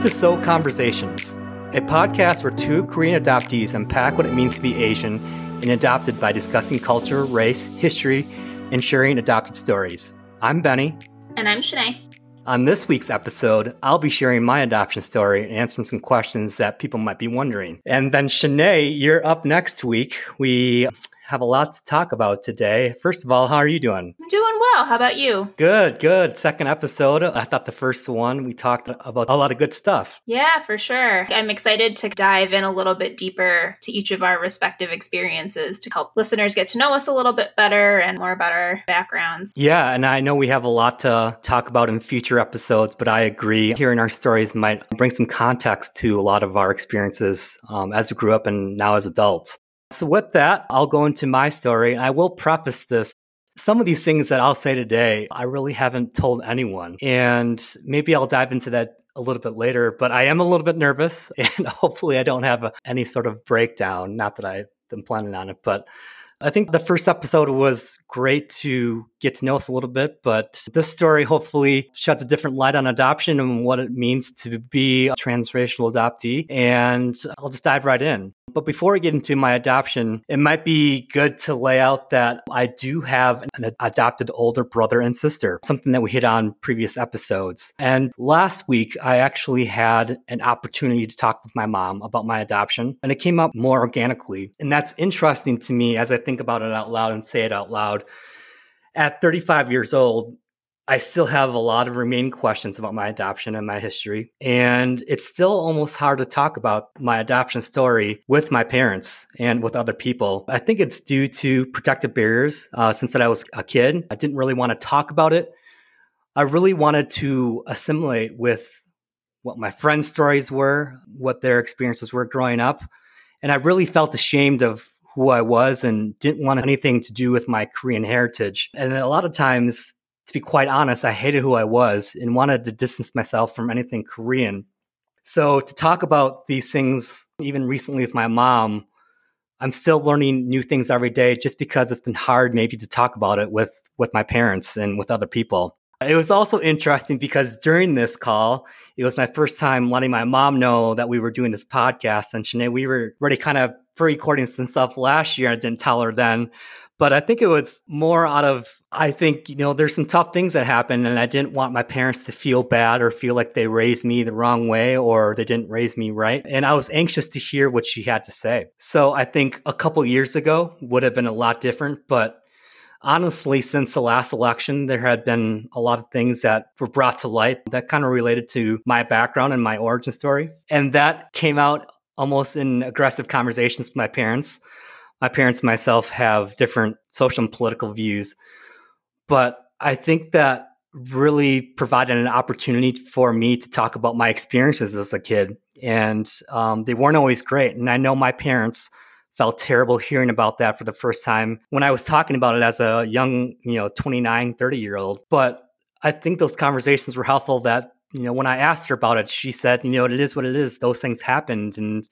Welcome to Soul Conversations, a podcast where two Korean adoptees unpack what it means to be Asian and adopted by discussing culture, race, history, and sharing adopted stories. I'm Benny. And I'm Sinead. On this week's episode, I'll be sharing my adoption story and answering some questions that people might be wondering. And then Sinead, you're up next week. We have a lot to talk about today. First of all, how are you doing? I'm doing well. How about you? Good. Second episode. I thought the first one, we talked about a lot of good stuff. Yeah, for sure. I'm excited to dive in a little bit deeper to each of our respective experiences to help listeners get to know us a little bit better and more about our backgrounds. Yeah, and I know we have a lot to talk about in future episodes, but I agree. Hearing our stories might bring some context to a lot of our experiences as we grew up and now as adults. So with that, I'll go into my story. I will preface this. Some of these things that I'll say today, I really haven't told anyone. And maybe I'll dive into that a little bit later, but I am a little bit nervous and hopefully I don't have any sort of breakdown. Not that I'm planning on it, but I think the first episode was great to get to know us a little bit, but this story hopefully sheds a different light on adoption and what it means to be a transracial adoptee, and I'll just dive right in. But before I get into my adoption, it might be good to lay out that I do have an adopted older brother and sister, something that we hit on previous episodes. And last week, I actually had an opportunity to talk with my mom about my adoption, and it came up more organically. And that's interesting to me as I think about it out loud and say it out loud. At 35 years old, I still have a lot of remaining questions about my adoption and my history. And it's still almost hard to talk about my adoption story with my parents and with other people. I think it's due to protective barriers. Since I was a kid, I didn't really want to talk about it. I really wanted to assimilate with what my friends' stories were, what their experiences were growing up. And I really felt ashamed of who I was and didn't want anything to do with my Korean heritage. And a lot of times, to be quite honest, I hated who I was and wanted to distance myself from anything Korean. So to talk about these things, even recently with my mom, I'm still learning new things every day just because it's been hard maybe to talk about it with my parents and with other people. It was also interesting because during this call, it was my first time letting my mom know that we were doing this podcast. And Sinead, we were already kind of pre-recording some stuff last year. I didn't tell her then, but I think it was more out of, I think, there's some tough things that happened and I didn't want my parents to feel bad or feel like they raised me the wrong way or they didn't raise me right. And I was anxious to hear what she had to say. So I think a couple years ago would have been a lot different, but honestly, since the last election, there had been a lot of things that were brought to light that kind of related to my background and my origin story. And that came out almost in aggressive conversations with my parents. My parents and myself have different social and political views. But I think that really provided an opportunity for me to talk about my experiences as a kid. And they weren't always great. And I know my parents felt terrible hearing about that for the first time when I was talking about it as a young, 29, 30-year-old. But I think those conversations were helpful that, when I asked her about it, she said, it is what it is. Those things happened. And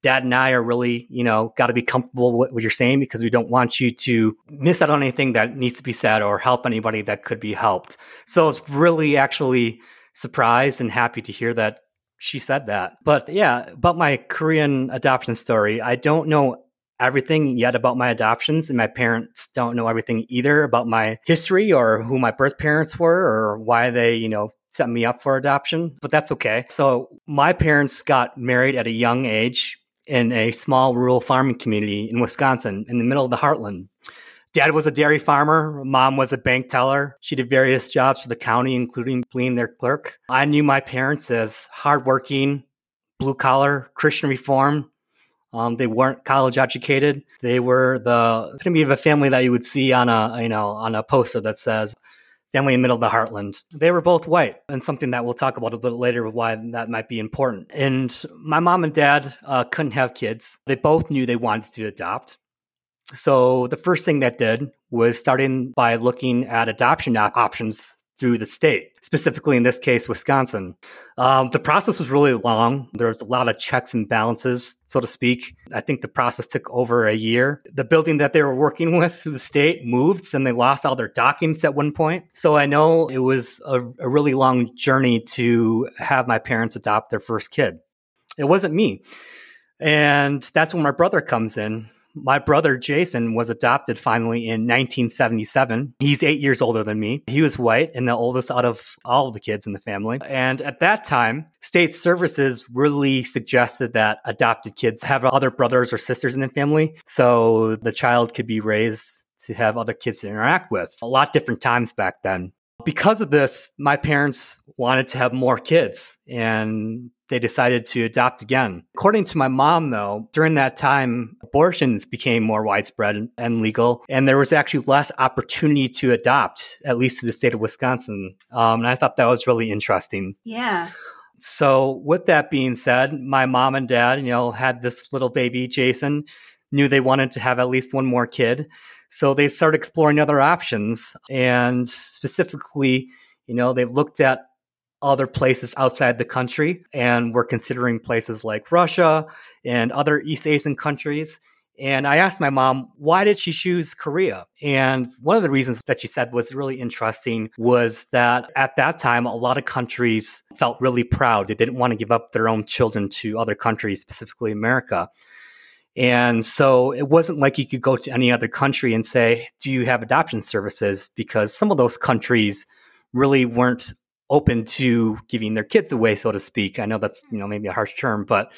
Dad and I are really, got to be comfortable with what you're saying because we don't want you to miss out on anything that needs to be said or help anybody that could be helped. So I was really actually surprised and happy to hear that she said that. But yeah, about my Korean adoption story, I don't know everything yet about my adoptions, and my parents don't know everything either about my history or who my birth parents were or why they, set me up for adoption, but that's okay. So my parents got married at a young age in a small rural farming community in Wisconsin in the middle of the heartland. Dad was a dairy farmer. Mom was a bank teller. She did various jobs for the county, including being their clerk. I knew my parents as hardworking, blue-collar, Christian reform. They weren't college educated. They were the epitome of a family that you would see on a poster that says family in the middle of the heartland. They were both white, and something that we'll talk about a little later why that might be important. And my mom and dad couldn't have kids. They both knew they wanted to adopt. So the first thing that did was starting by looking at adoption options through the state, specifically in this case, Wisconsin. The process was really long. There was a lot of checks and balances, so to speak. I think the process took over a year. The building that they were working with through the state moved, and they lost all their documents at one point. So I know it was a really long journey to have my parents adopt their first kid. It wasn't me. And that's when my brother comes in. My brother, Jason, was adopted finally in 1977. He's 8 years older than me. He was white and the oldest out of all of the kids in the family. And at that time, state services really suggested that adopted kids have other brothers or sisters in the family, so the child could be raised to have other kids to interact with. A lot different times back then. Because of this, my parents wanted to have more kids, and they decided to adopt again. According to my mom, though, during that time, abortions became more widespread and legal, and there was actually less opportunity to adopt, at least to the state of Wisconsin. And I thought that was really interesting. Yeah. So with that being said, my mom and dad, had this little baby, Jason, knew they wanted to have at least one more kid. So they started exploring other options. And specifically, they looked at other places outside the country, and we're considering places like Russia and other East Asian countries. And I asked my mom, why did she choose Korea? And one of the reasons that she said was really interesting was that at that time, a lot of countries felt really proud. They didn't want to give up their own children to other countries, specifically America. And so it wasn't like you could go to any other country and say, do you have adoption services? Because some of those countries really weren't open to giving their kids away, so to speak. I know that's, maybe a harsh term, but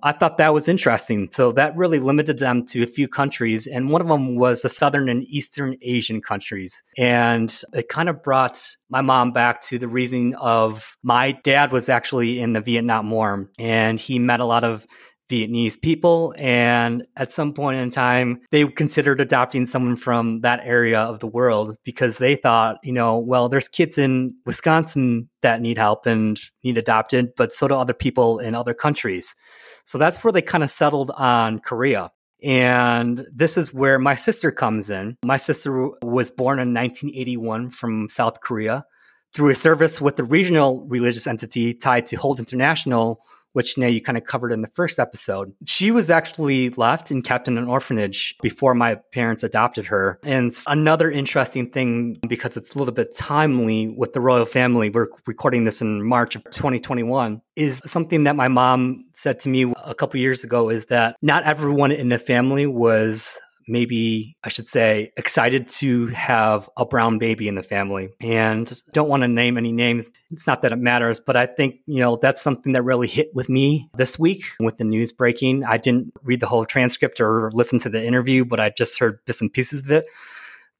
I thought that was interesting. So that really limited them to a few countries. And one of them was the Southern and Eastern Asian countries. And it kind of brought my mom back to the reason of my dad was actually in the Vietnam War, and he met a lot of Vietnamese people. And at some point in time, they considered adopting someone from that area of the world because they thought, there's kids in Wisconsin that need help and need adopted, but so do other people in other countries. So that's where they kind of settled on Korea. And this is where my sister comes in. My sister was born in 1981 from South Korea through a service with the regional religious entity tied to Holt International, which Sinead, you kind of covered in the first episode. She was actually left and kept in an orphanage before my parents adopted her. And another interesting thing, because it's a little bit timely with the royal family, we're recording this in March of 2021, is something that my mom said to me a couple years ago is that not everyone in the family was maybe, I should say, excited to have a brown baby in the family. And don't want to name any names. It's not that it matters, but I think, that's something that really hit with me this week with the news breaking. I didn't read the whole transcript or listen to the interview, but I just heard bits and pieces of it.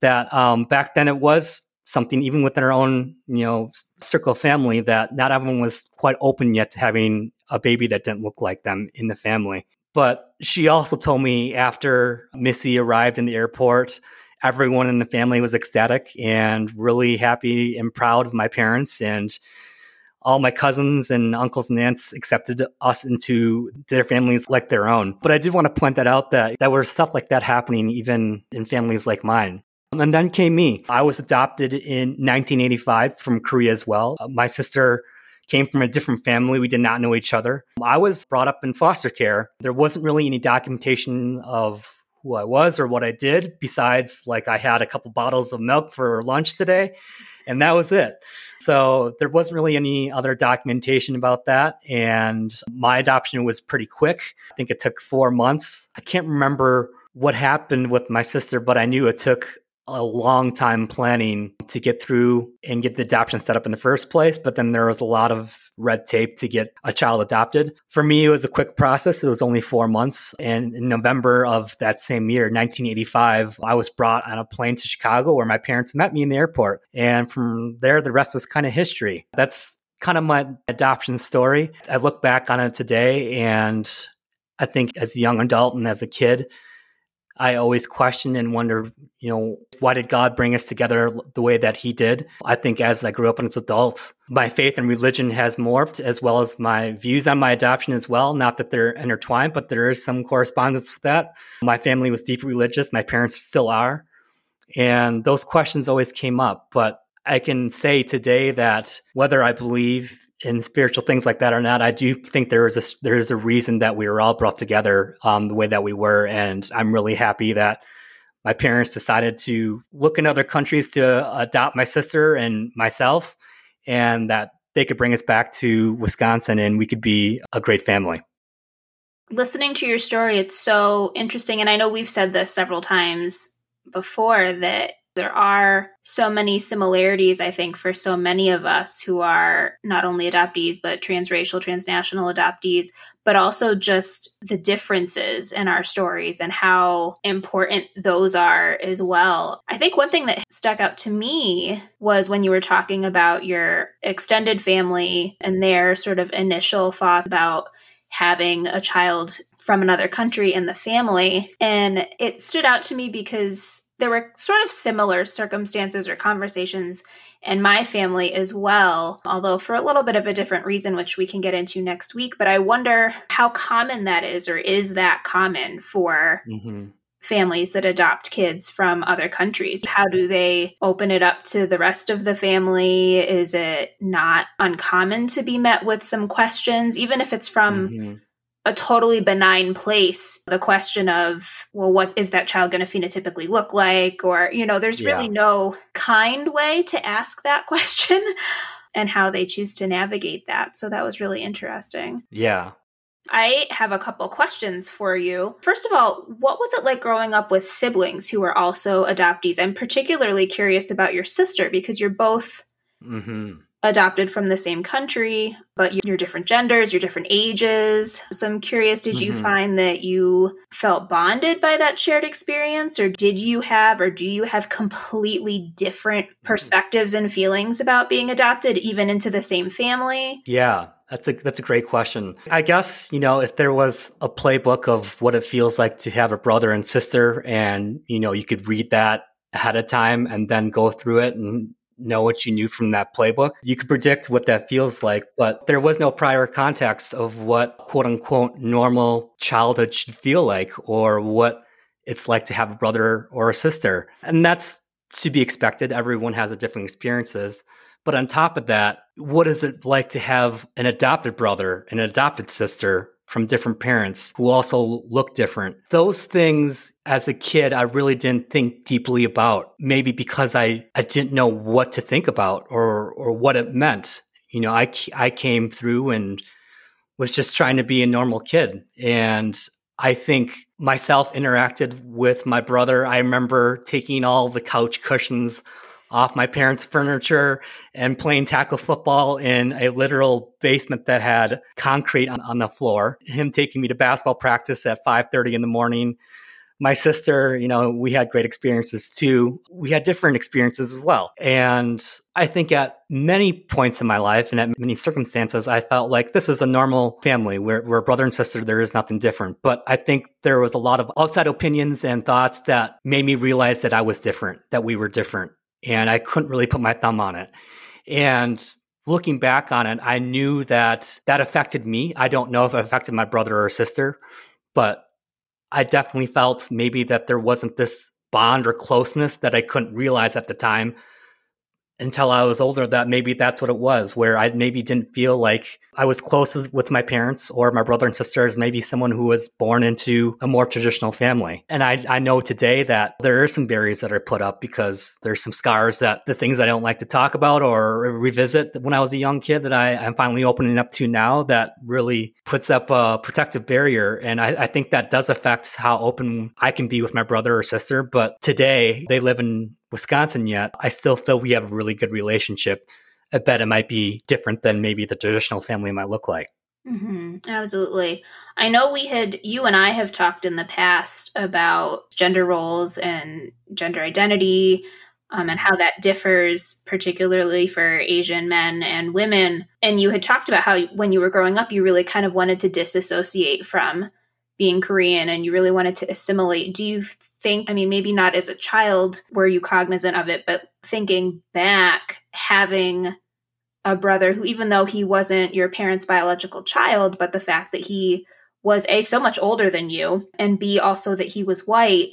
That back then it was something, even within our own, circle of family, that not everyone was quite open yet to having a baby that didn't look like them in the family. But she also told me after Missy arrived in the airport, everyone in the family was ecstatic and really happy and proud of my parents. And all my cousins and uncles and aunts accepted us into their families like their own. But I did want to point that out that there was stuff like that happening even in families like mine. And then came me. I was adopted in 1985 from Korea as well. My sister came from a different family. We did not know each other. I was brought up in foster care. There wasn't really any documentation of who I was or what I did, besides like I had a couple bottles of milk for lunch today, and that was it. So there wasn't really any other documentation about that. And my adoption was pretty quick. I think it took 4 months. I can't remember what happened with my sister, but I knew it took a long time planning to get through and get the adoption set up in the first place. But then there was a lot of red tape to get a child adopted. For me, it was a quick process. It was only 4 months. And in November of that same year, 1985, I was brought on a plane to Chicago where my parents met me in the airport. And from there, the rest was kind of history. That's kind of my adoption story. I look back on it today, and I think as a young adult and as a kid, I always question and wonder, why did God bring us together the way that he did? I think as I grew up and as adults, my faith and religion has morphed, as well as my views on my adoption as well. Not that they're intertwined, but there is some correspondence with that. My family was deeply religious. My parents still are. And those questions always came up. But I can say today that whether I believe in spiritual things like that or not, I do think there is a reason that we were all brought together the way that we were. And I'm really happy that my parents decided to look in other countries to adopt my sister and myself, and that they could bring us back to Wisconsin and we could be a great family. Listening to your story, it's so interesting. And I know we've said this several times before that there are so many similarities, I think, for so many of us who are not only adoptees, but transracial, transnational adoptees, but also just the differences in our stories and how important those are as well. I think one thing that stuck out to me was when you were talking about your extended family and their sort of initial thought about having a child from another country in the family. And it stood out to me because there were sort of similar circumstances or conversations in my family as well, although for a little bit of a different reason, which we can get into next week. But I wonder how common that is, or is that common for families that adopt kids from other countries? How do they open it up to the rest of the family? Is it not uncommon to be met with some questions, even if it's from a totally benign place? The question of, well, what is that child going to phenotypically look like? Or, you know, there's really no kind way to ask that question, and how they choose to navigate that. So that was really interesting. Yeah. I have a couple questions for you. First of all, what was it like growing up with siblings who were also adoptees? I'm particularly curious about your sister because you're both adopted from the same country, but you're different genders, you're different ages. So I'm curious, did you find that you felt bonded by that shared experience, or do you have completely different perspectives and feelings about being adopted, even into the same family? Yeah, that's a great question. I guess, you know, if there was a playbook of what it feels like to have a brother and sister, and, you know, you could read that ahead of time and then go through it and know what you knew from that playbook, you could predict what that feels like, but there was no prior context of what quote unquote normal childhood should feel like, or what it's like to have a brother or a sister. And that's to be expected. Everyone has a different experiences. But on top of that, what is it like to have an adopted brother, an adopted sister from different parents who also look different? Those things, as a kid, I really didn't think deeply about, maybe because I didn't know what to think about or what it meant. You know, I came through and was just trying to be a normal kid. And I think myself interacted with my brother. I remember taking all the couch cushions off my parents' furniture and playing tackle football in a literal basement that had concrete on the floor. Him taking me to basketball practice at 5:30 in the morning. My sister, you know, we had great experiences too. We had different experiences as well. And I think at many points in my life and at many circumstances, I felt like this is a normal family. We're a brother and sister. There is nothing different. But I think there was a lot of outside opinions and thoughts that made me realize that I was different, that we were different. And I couldn't really put my thumb on it. And looking back on it, I knew that affected me. I don't know if it affected my brother or sister, but I definitely felt maybe that there wasn't this bond or closeness that I couldn't realize at the time until I was older, that maybe that's what it was, where I maybe didn't feel like I was closest with my parents or my brother and sisters, maybe someone who was born into a more traditional family. And I know today that there are some barriers that are put up because there's some scars, that the things I don't like to talk about or revisit when I was a young kid that I'm finally opening up to now, that really puts up a protective barrier. And I think that does affect how open I can be with my brother or sister. But today, they live in Wisconsin yet, I still feel we have a really good relationship. I bet it might be different than maybe the traditional family might look like. Mm-hmm. Absolutely. I know you and I have talked in the past about gender roles and gender identity, and how that differs, particularly for Asian men and women. And you had talked about how when you were growing up, you really kind of wanted to disassociate from being Korean, and you really wanted to assimilate. Do you think, I mean, maybe not as a child were you cognizant of it, but thinking back, having a brother who, even though he wasn't your parents' biological child, but the fact that he was A, so much older than you, and B, also that he was white,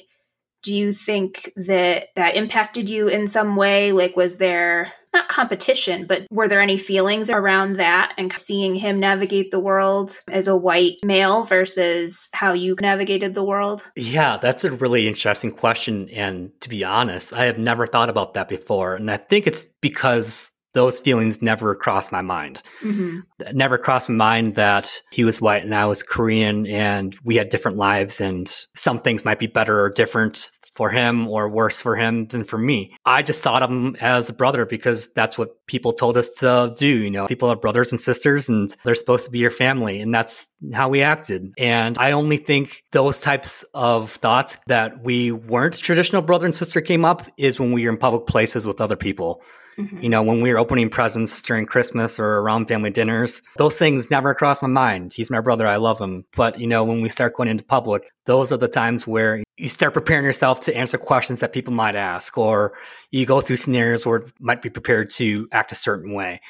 do you think that impacted you in some way? Like, was there not competition, but were there any feelings around that and seeing him navigate the world as a white male versus how you navigated the world? Yeah, that's a really interesting question. And to be honest, I have never thought about that before. And I think it's because those feelings never crossed my mind. Mm-hmm. It never crossed my mind that he was white and I was Korean and we had different lives and some things might be better or different for him or worse for him than for me. I just thought of him as a brother because that's what people told us to do. You know, people are brothers and sisters and they're supposed to be your family. And that's how we acted. And I only think those types of thoughts that we weren't traditional brother and sister came up is when we were in public places with other people. Mm-hmm. You know, when we were opening presents during Christmas or around family dinners, those things never crossed my mind. He's my brother. I love him. But, you know, when we start going into public, those are the times where you start preparing yourself to answer questions that people might ask, or you go through scenarios where you might be prepared to act a certain way.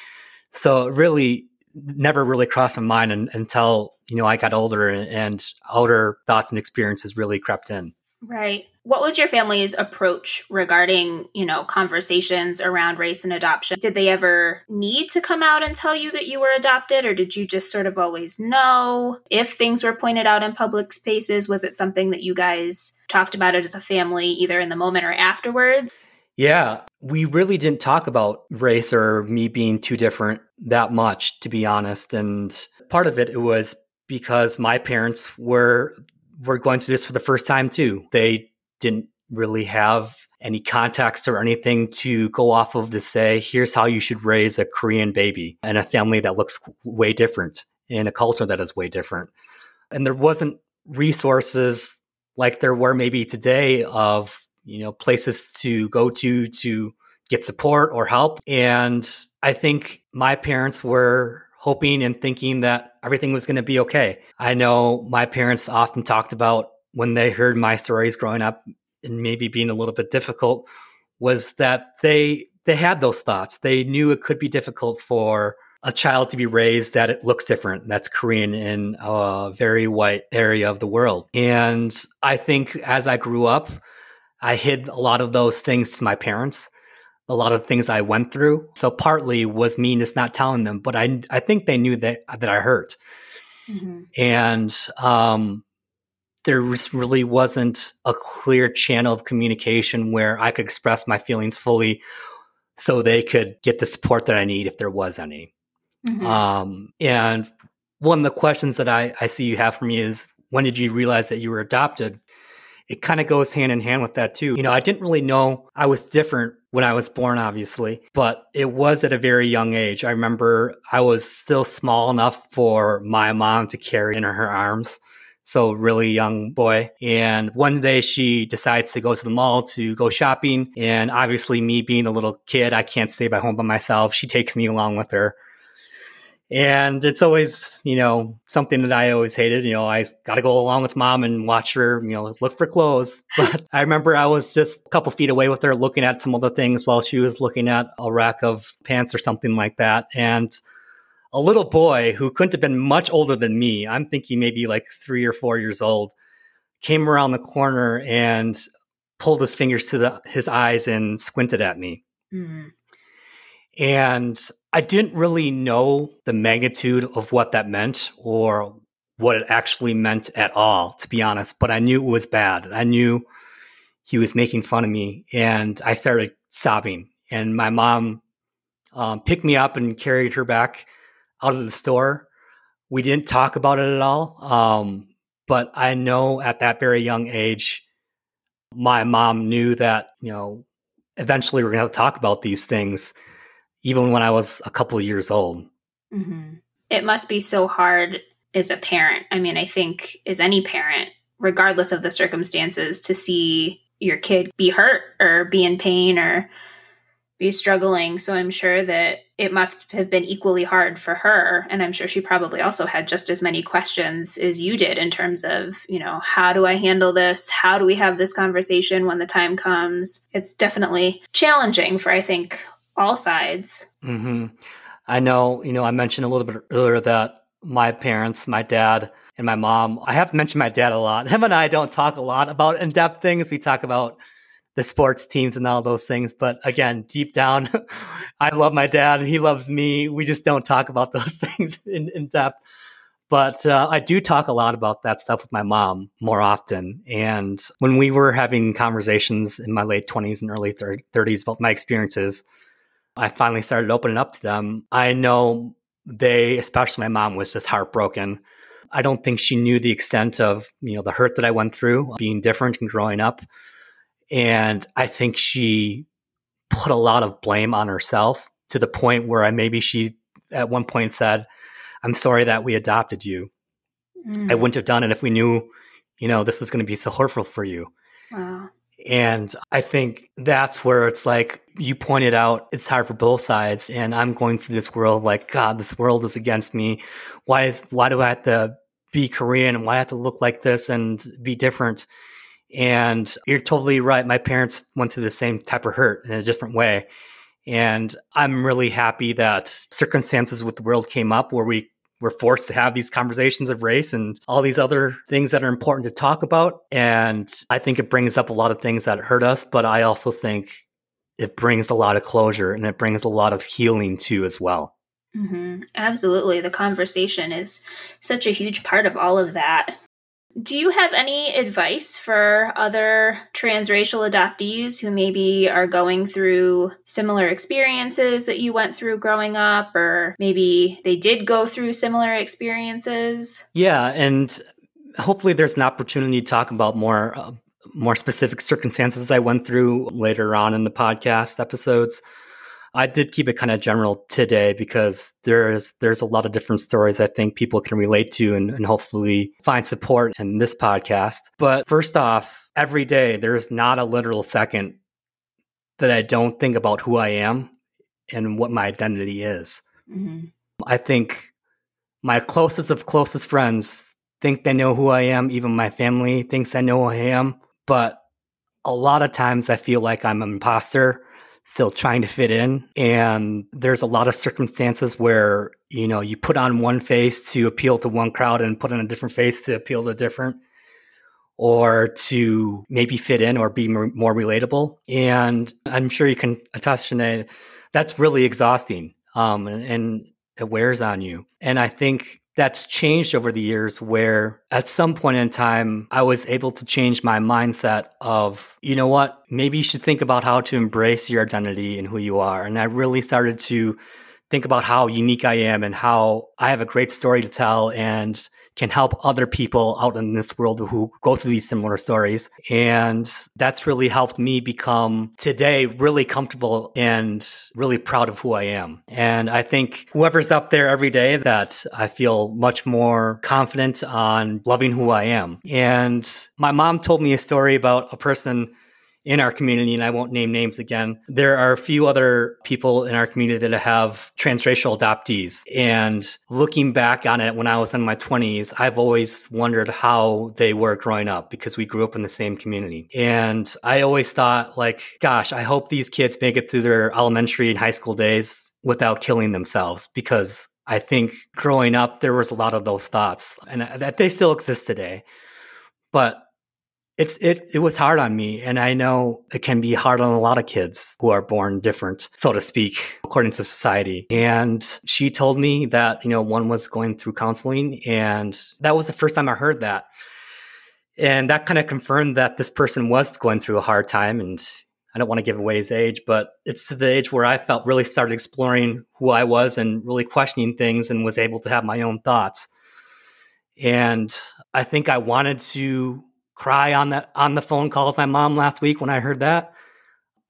So it really never really crossed my mind until, you know, I got older and older thoughts and experiences really crept in. Right. What was your family's approach regarding, you know, conversations around race and adoption? Did they ever need to come out and tell you that you were adopted, or did you just sort of always know? If things were pointed out in public spaces, was it something that you guys talked about it as a family, either in the moment or afterwards? Yeah, we really didn't talk about race or me being too different that much, to be honest. And part of it was because my parents were going through this for the first time too. They didn't really have any context or anything to go off of to say, here's how you should raise a Korean baby and a family that looks way different in a culture that is way different. And there wasn't resources like there were maybe today of, you know, places to go to get support or help. And I think my parents were hoping and thinking that everything was going to be okay. I know my parents often talked about when they heard my stories growing up and maybe being a little bit difficult was that they had those thoughts. They knew it could be difficult for a child to be raised that it looks different. That's Korean in a very white area of the world. And I think as I grew up, I hid a lot of those things to my parents. A lot of things I went through. So partly was me just not telling them, but I think they knew that I hurt. Mm-hmm. And there really wasn't a clear channel of communication where I could express my feelings fully so they could get the support that I need if there was any. Mm-hmm. And one of the questions that I see you have for me is, when did you realize that you were adopted? It kind of goes hand in hand with that too. You know, I didn't really know I was different when I was born, obviously, but it was at a very young age. I remember I was still small enough for my mom to carry in her arms. So really young boy. And one day she decides to go to the mall to go shopping. And obviously me being a little kid, I can't stay at home by myself. She takes me along with her. And it's always, you know, something that I always hated. You know, I got to go along with mom and watch her, you know, look for clothes. But I remember I was just a couple feet away with her looking at some other things while she was looking at a rack of pants or something like that. And a little boy who couldn't have been much older than me, I'm thinking maybe like 3 or 4 years old, came around the corner and pulled his fingers to his eyes and squinted at me. Mm-hmm. And I didn't really know the magnitude of what that meant or what it actually meant at all, to be honest, but I knew it was bad. I knew he was making fun of me and I started sobbing, and my mom picked me up and carried her back out of the store. We didn't talk about it at all. But I know at that very young age, my mom knew that, you know, eventually we're going to have to talk about these things. Even when I was a couple of years old. Mm-hmm. It must be so hard as a parent. I mean, I think as any parent, regardless of the circumstances, to see your kid be hurt or be in pain or be struggling. So I'm sure that it must have been equally hard for her. And I'm sure she probably also had just as many questions as you did in terms of, you know, how do I handle this? How do we have this conversation when the time comes? It's definitely challenging for, I think, all sides. Mm-hmm. I know, you know, I mentioned a little bit earlier that my parents, my dad and my mom, I have mentioned my dad a lot. Him and I don't talk a lot about in-depth things. We talk about the sports teams and all those things. But again, deep down, I love my dad and he loves me. We just don't talk about those things in depth. But I do talk a lot about that stuff with my mom more often. And when we were having conversations in my late 20s and early 30s about my experiences, I finally started opening up to them. I know they, especially my mom, was just heartbroken. I don't think she knew the extent of, the hurt that I went through, being different and growing up. And I think she put a lot of blame on herself to the point where she at one point said, "I'm sorry that we adopted you. I wouldn't have done it if we knew, this was going to be so horrible for you." Wow. And I think that's where it's like you pointed out, it's hard for both sides. And I'm going through this world like, God, this world is against me. Why do I have to be Korean? And why I have to look like this and be different? And you're totally right. My parents went through the same type of hurt in a different way. And I'm really happy that circumstances with the world came up where we were forced to have these conversations of race and all these other things that are important to talk about. And I think it brings up a lot of things that hurt us, but I also think it brings a lot of closure and it brings a lot of healing too as well. Mm-hmm. Absolutely. The conversation is such a huge part of all of that. Do you have any advice for other transracial adoptees who maybe are going through similar experiences that you went through growing up, or maybe they did go through similar experiences? Yeah, and hopefully there's an opportunity to talk about more specific circumstances I went through later on in the podcast episodes. I did keep it kind of general today because there's a lot of different stories I think people can relate to and hopefully find support in this podcast. But first off, every day, there's not a literal second that I don't think about who I am and what my identity is. Mm-hmm. I think my closest of closest friends think they know who I am. Even my family thinks I know who I am. But a lot of times I feel like I'm an imposter, still trying to fit in. And there's a lot of circumstances where, you put on one face to appeal to one crowd and put on a different face to appeal to different, or to maybe fit in or be more relatable. And I'm sure you can attest, Sinead, that's really exhausting and it wears on you. And I think that's changed over the years where at some point in time, I was able to change my mindset of, maybe you should think about how to embrace your identity and who you are. And I really started to think about how unique I am and how I have a great story to tell and can help other people out in this world who go through these similar stories. And that's really helped me become today really comfortable and really proud of who I am. And I think whoever's up there every day, that I feel much more confident on loving who I am. And my mom told me a story about a person in our community, and I won't name names again. There are a few other people in our community that have transracial adoptees. And looking back on it, when I was in my 20s, I've always wondered how they were growing up because we grew up in the same community. And I always thought gosh, I hope these kids make it through their elementary and high school days without killing themselves, because I think growing up, there was a lot of those thoughts, and that they still exist today. But It was hard on me, and I know it can be hard on a lot of kids who are born different, so to speak, according to society. And she told me that, one was going through counseling, and that was the first time I heard that. And that kind of confirmed that this person was going through a hard time, and I don't want to give away his age, but it's the age where I felt really started exploring who I was and really questioning things and was able to have my own thoughts. And I think I wanted to cry on the phone call with my mom last week when I heard that,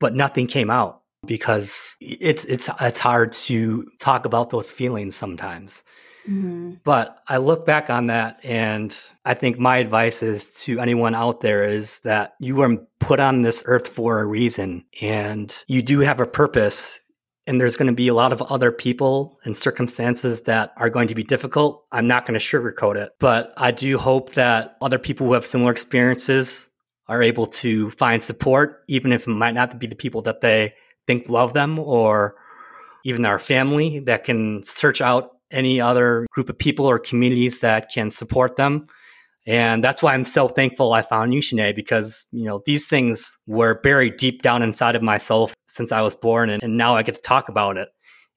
but nothing came out because it's hard to talk about those feelings sometimes. Mm-hmm. But I look back on that, and I think my advice is to anyone out there is that you were put on this earth for a reason, and you do have a purpose. And there's going to be a lot of other people and circumstances that are going to be difficult. I'm not going to sugarcoat it, but I do hope that other people who have similar experiences are able to find support, even if it might not be the people that they think love them or even our family, that can search out any other group of people or communities that can support them. And that's why I'm so thankful I found you, Sinead, because, you know, these things were buried deep down inside of myself since I was born. And now I get to talk about it.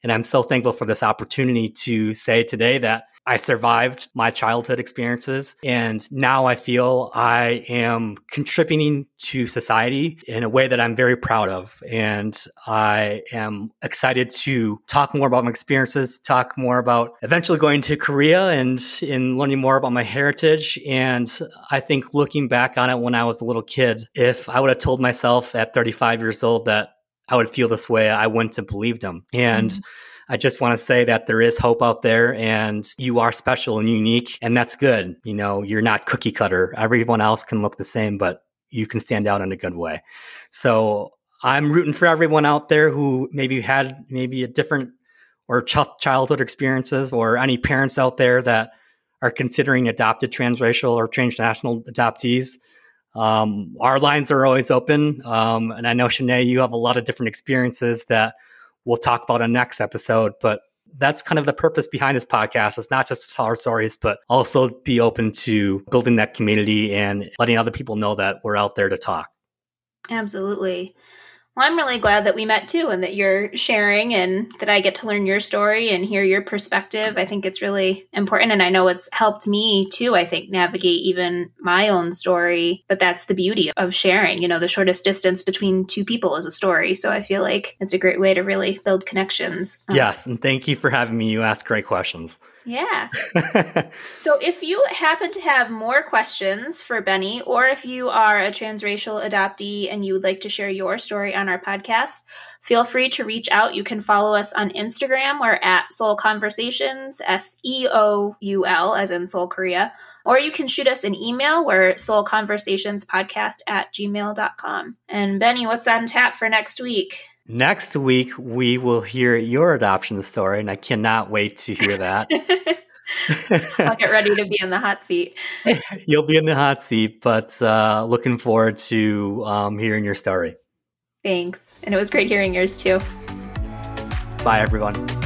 And I'm so thankful for this opportunity to say today that I survived my childhood experiences. And now I feel I am contributing to society in a way that I'm very proud of. And I am excited to talk more about my experiences, talk more about eventually going to Korea and learning more about my heritage. And I think looking back on it when I was a little kid, if I would have told myself at 35 years old that I would feel this way, I wouldn't have believed him. And I just want to say that there is hope out there and you are special and unique, and that's good. You know, you're not cookie cutter. Everyone else can look the same, but you can stand out in a good way. So I'm rooting for everyone out there who maybe had a different or tough childhood experiences, or any parents out there that are considering adopted transracial or transnational adoptees. Our lines are always open. And I know, Sinead, you have a lot of different experiences that we'll talk about on next episode, but that's kind of the purpose behind this podcast. It's not just to tell our stories, but also be open to building that community and letting other people know that we're out there to talk. Absolutely. Well, I'm really glad that we met too, and that you're sharing, and that I get to learn your story and hear your perspective. I think it's really important. And I know it's helped me too, I think, navigate even my own story. But that's the beauty of sharing, you know, the shortest distance between two people is a story. So I feel like it's a great way to really build connections. Yes. And thank you for having me. You asked great questions. Yeah. So if you happen to have more questions for Benny, or if you are a transracial adoptee and you would like to share your story on our podcast, feel free to reach out. You can follow us on Instagram. We're at Soul Conversations, SEOUL, as in Seoul, Korea. Or you can shoot us an email. We're soulconversationspodcast@gmail.com. And Benny, what's on tap for next week? Next week, we will hear your adoption story, and I cannot wait to hear that. I'll get ready to be in the hot seat. You'll be in the hot seat, but looking forward to hearing your story. Thanks. And it was great hearing yours too. Bye, everyone.